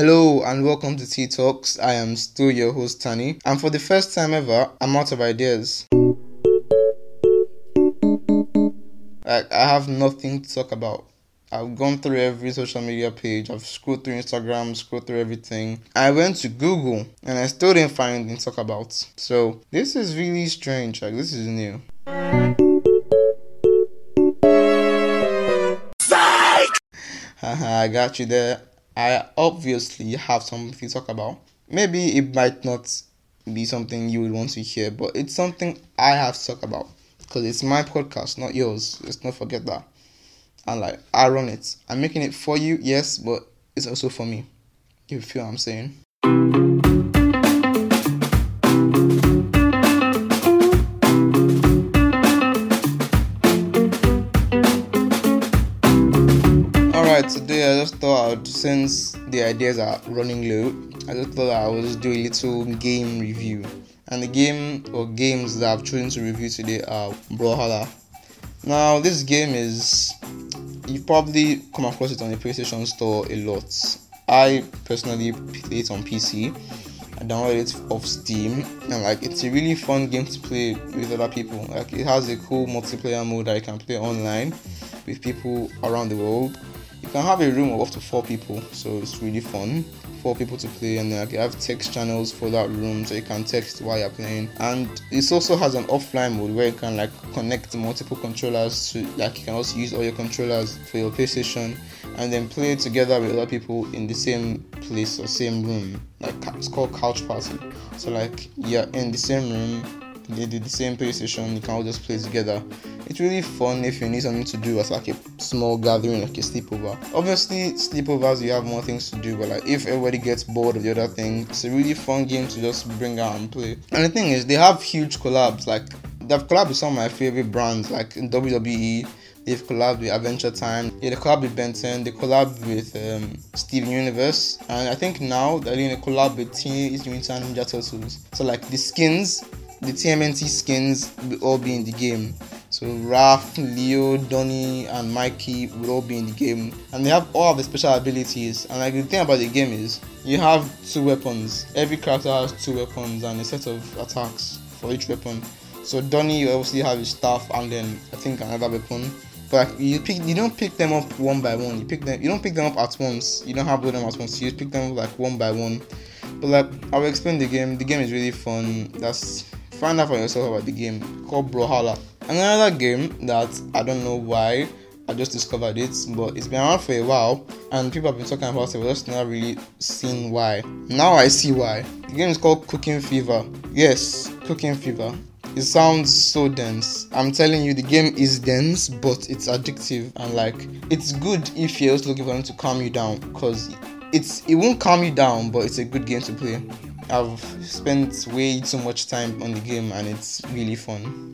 Hello and welcome to T-Talks. I am still your host Tani, and for the first time ever, I'm out of ideas. I have nothing to talk about. I've gone through every social media page, I've scrolled through Instagram, scrolled through everything. I went to Google and I still didn't find anything to talk about. So this is really strange, this is new. I got you there. I obviously have something to talk about. Maybe it might not be something you would want to hear, but it's something I have to talk about because it's my podcast, not yours. Let's not forget that. And I run it. I'm making it for you, yes, but it's also for me. You feel what I'm saying? Today I just thought, since the ideas are running low, I just thought I would just do a little game review. And the game or games that I've chosen to review today are Brawlhalla. Now this game is, you probably come across it on the PlayStation Store a lot. I personally play it on PC. I downloaded it off Steam, and it's a really fun game to play with other people. It has a cool multiplayer mode that you can play online with people around the world. You can have a room of up to 4 people, so it's really fun. 4 people to play, and then you have text channels for that room, so you can text while you're playing. And it also has an offline mode where you can connect multiple controllers to, you can also use all your controllers for your PlayStation, and then play together with other people in the same place or same room. It's called couch party. So you're in the same room, they did the same PlayStation, you can all just play together. It's really fun if you need something to do as a small gathering, a sleepover. Obviously, sleepovers, you have more things to do, but if everybody gets bored of the other thing, it's a really fun game to just bring out and play. And the thing is, they have huge collabs. They've collabed with some of my favorite brands, in WWE. They've collabed with Adventure Time. Yeah, they collabed with Ben 10. They collabed with Steven Universe, and I think now they're doing a collab with Teenage Mutant Ninja Turtles. So the skins, the TMNT skins, will all be in the game. So Raph, Leo, Donnie, and Mikey will all be in the game, and they have all of the special abilities. And the thing about the game is, you have 2 weapons. Every character has 2 weapons and a set of attacks for each weapon. So Donnie, you obviously have his staff, and then I think another weapon. But you don't pick them up one by one. You don't pick them up at once. You don't have all them at once. You just pick them up one by one. But I will explain the game. The game is really fun. Find out for yourself about the game called Brawlhalla. Another game that I don't know why I just discovered it, but it's been around for a while and people have been talking about it, but just not really seen why. Now I see why. The game is called Cooking Fever. Yes, Cooking Fever. It sounds so dense. I'm telling you, the game is dense, but it's addictive, and it's good if you're just looking for them to calm you down, because it won't calm you down, but it's a good game to play. I've spent way too much time on the game and it's really fun.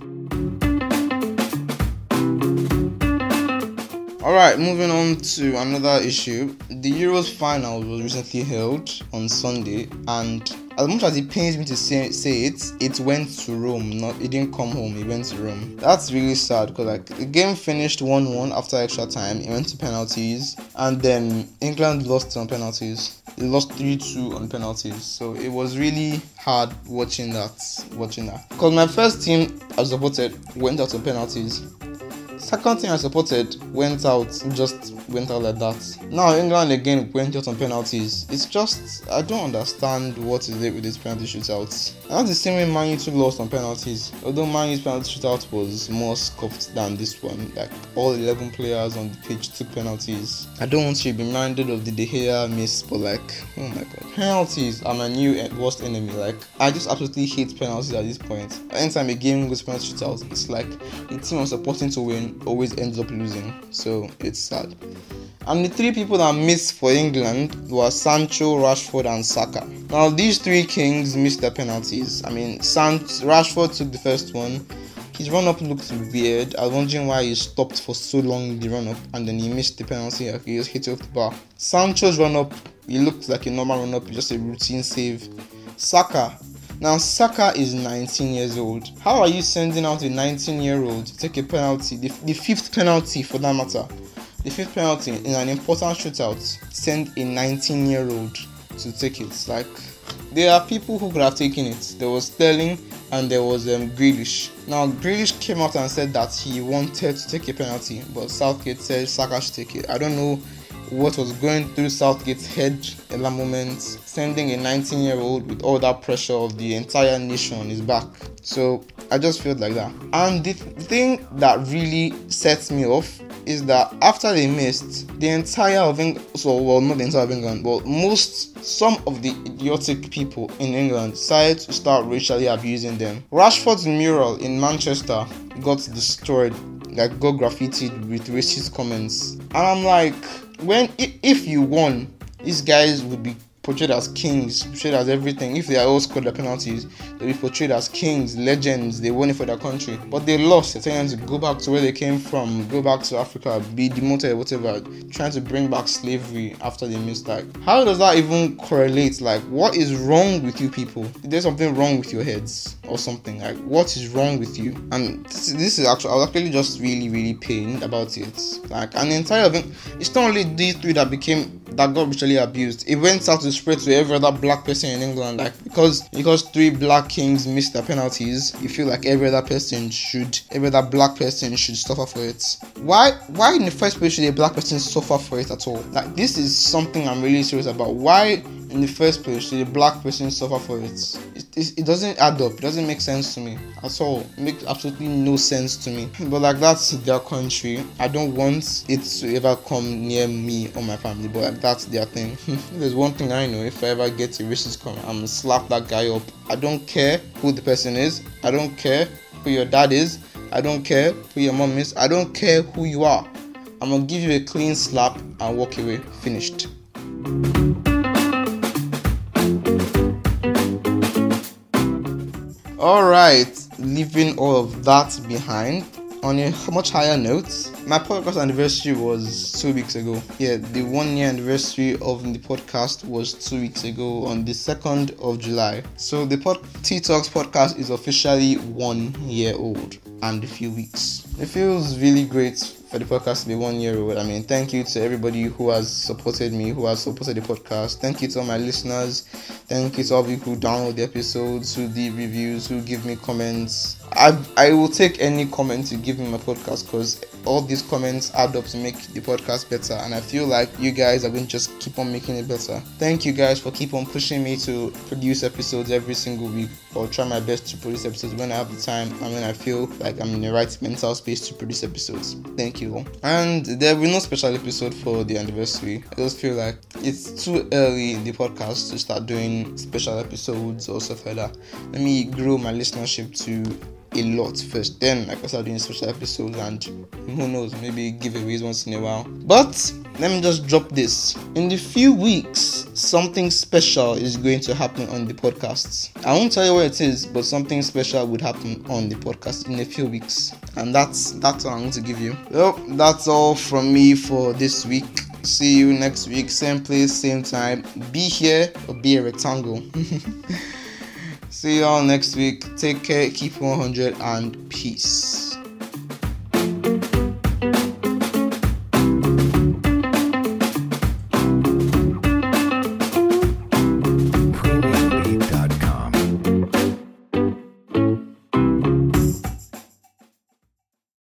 Alright, moving on to another issue. The Euros final was recently held on Sunday, and as much as it pains me to say it, it went to Rome. It didn't come home, it went to Rome. That's really sad because the game finished 1-1 after extra time. It went to penalties, and then England lost on penalties. They lost 3-2 on penalties, so it was really hard watching that. Because my first team I supported went out on penalties. Second team I supported went out like that. Now England again went out on penalties. It's just, I don't understand what is it with these penalty shootouts. And that's the same way Man U lost on penalties. Although Man U's penalty shootout was more scuffed than this one. All 11 players on the pitch took penalties. I don't want you to be reminded of the De Gea miss, but oh my god. Penalties are my new worst enemy. I just absolutely hate penalties at this point. Anytime a game goes penalty shootouts, it's the team I'm supporting to win always ends up losing, so it's sad. And the 3 people that missed for England were Sancho, Rashford, and Saka. Now these 3 kings missed their penalties. Rashford took the first one. His run-up looked weird. I was wondering why he stopped for so long in the run-up, and then he missed the penalty. He just hit it off the bar. Sancho's run-up, he looked like a normal run-up, just a routine save. Saka. Now Saka is 19 years old. How are you sending out a 19-year-old to take a penalty, the 5th penalty for that matter? The 5th penalty in an important shootout, send a 19-year-old. to take it. Like, there are people who could have taken it. There was Sterling and there was Grealish. Now, Grealish came out and said that he wanted to take a penalty, but Southgate said Saka should take it. I don't know what was going through Southgate's head at that moment, sending a 19-year-old with all that pressure of the entire nation on his back. So I just felt like that. And the thing that really sets me off is that after they missed, the entire of England, so well, not the entire of England, but some of the idiotic people in England decided to start racially abusing them. Rashford's mural in Manchester got destroyed, like got graffitied with racist comments. And I'm like, if you won, these guys would be portrayed as kings, portrayed as everything. If they all scored the penalties, they'll be portrayed as kings, legends, they won it for their country. But they lost, they're trying to go back to where they came from, go back to Africa, be demoted, whatever, trying to bring back slavery after they missed. Like, how does that even correlate? Like, what is wrong with you people? There's something wrong with your heads or something. Like, what is wrong with you? And this is actually, I was actually just really, really pained about it. Like, an entire thing, it's not only these three that got brutally abused. It went out to spread to every other black person in England. Like, because three black kings missed their penalties, you feel like every other black person should suffer for it. Why in the first place should a black person suffer for it at all? Like, this is something I'm really serious about. Why in the first place should a black person suffer for it? It doesn't add up. It doesn't make sense to me at all. It makes absolutely no sense to me. But like, that's their country. I don't want it to ever come near me or my family, but like, that's their thing. There's one thing I know, if I ever get a racist comment, I'm gonna slap that guy up. I don't care who the person is. I don't care who your dad is. I don't care who your mom is. I don't care who you are. I'm gonna give you a clean slap and walk away. Finished. Alright, leaving all of that behind, on a much higher note, my podcast anniversary was 2 weeks ago. Yeah, the 1 year anniversary of the podcast was 2 weeks ago on the 2nd of July. So the T-Talks podcast is officially 1 year old and a few weeks. It feels really great for the podcast to be 1 year old. I mean, thank you to everybody who has supported me, who has supported the podcast. Thank you to all my listeners. Thank you to all of you who download the episodes, who leave reviews, who give me comments. I will take any comment you give me my podcast, because all these comments add up to make the podcast better, and I feel like you guys are going to just keep on making it better. Thank you guys for keep on pushing me to produce episodes every single week, or try my best to produce episodes when I have the time and when I feel like I'm in the right mental space to produce episodes. Thank you. And there will be no special episode for the anniversary. I just feel like it's too early in the podcast to start doing special episodes or stuff like that. Let me grow my listenership to a lot first, then I can start doing special episodes, and who knows, maybe giveaways once in a while. But let me just drop this. In the few weeks, something special is going to happen on the podcast. I won't tell you what it is, but something special would happen on the podcast in a few weeks, and that's what I'm going to give you. Well, that's all from me for this week. See you next week, same place, same time. Be here or be a rectangle. See y'all next week. Take care, keep 100, and peace.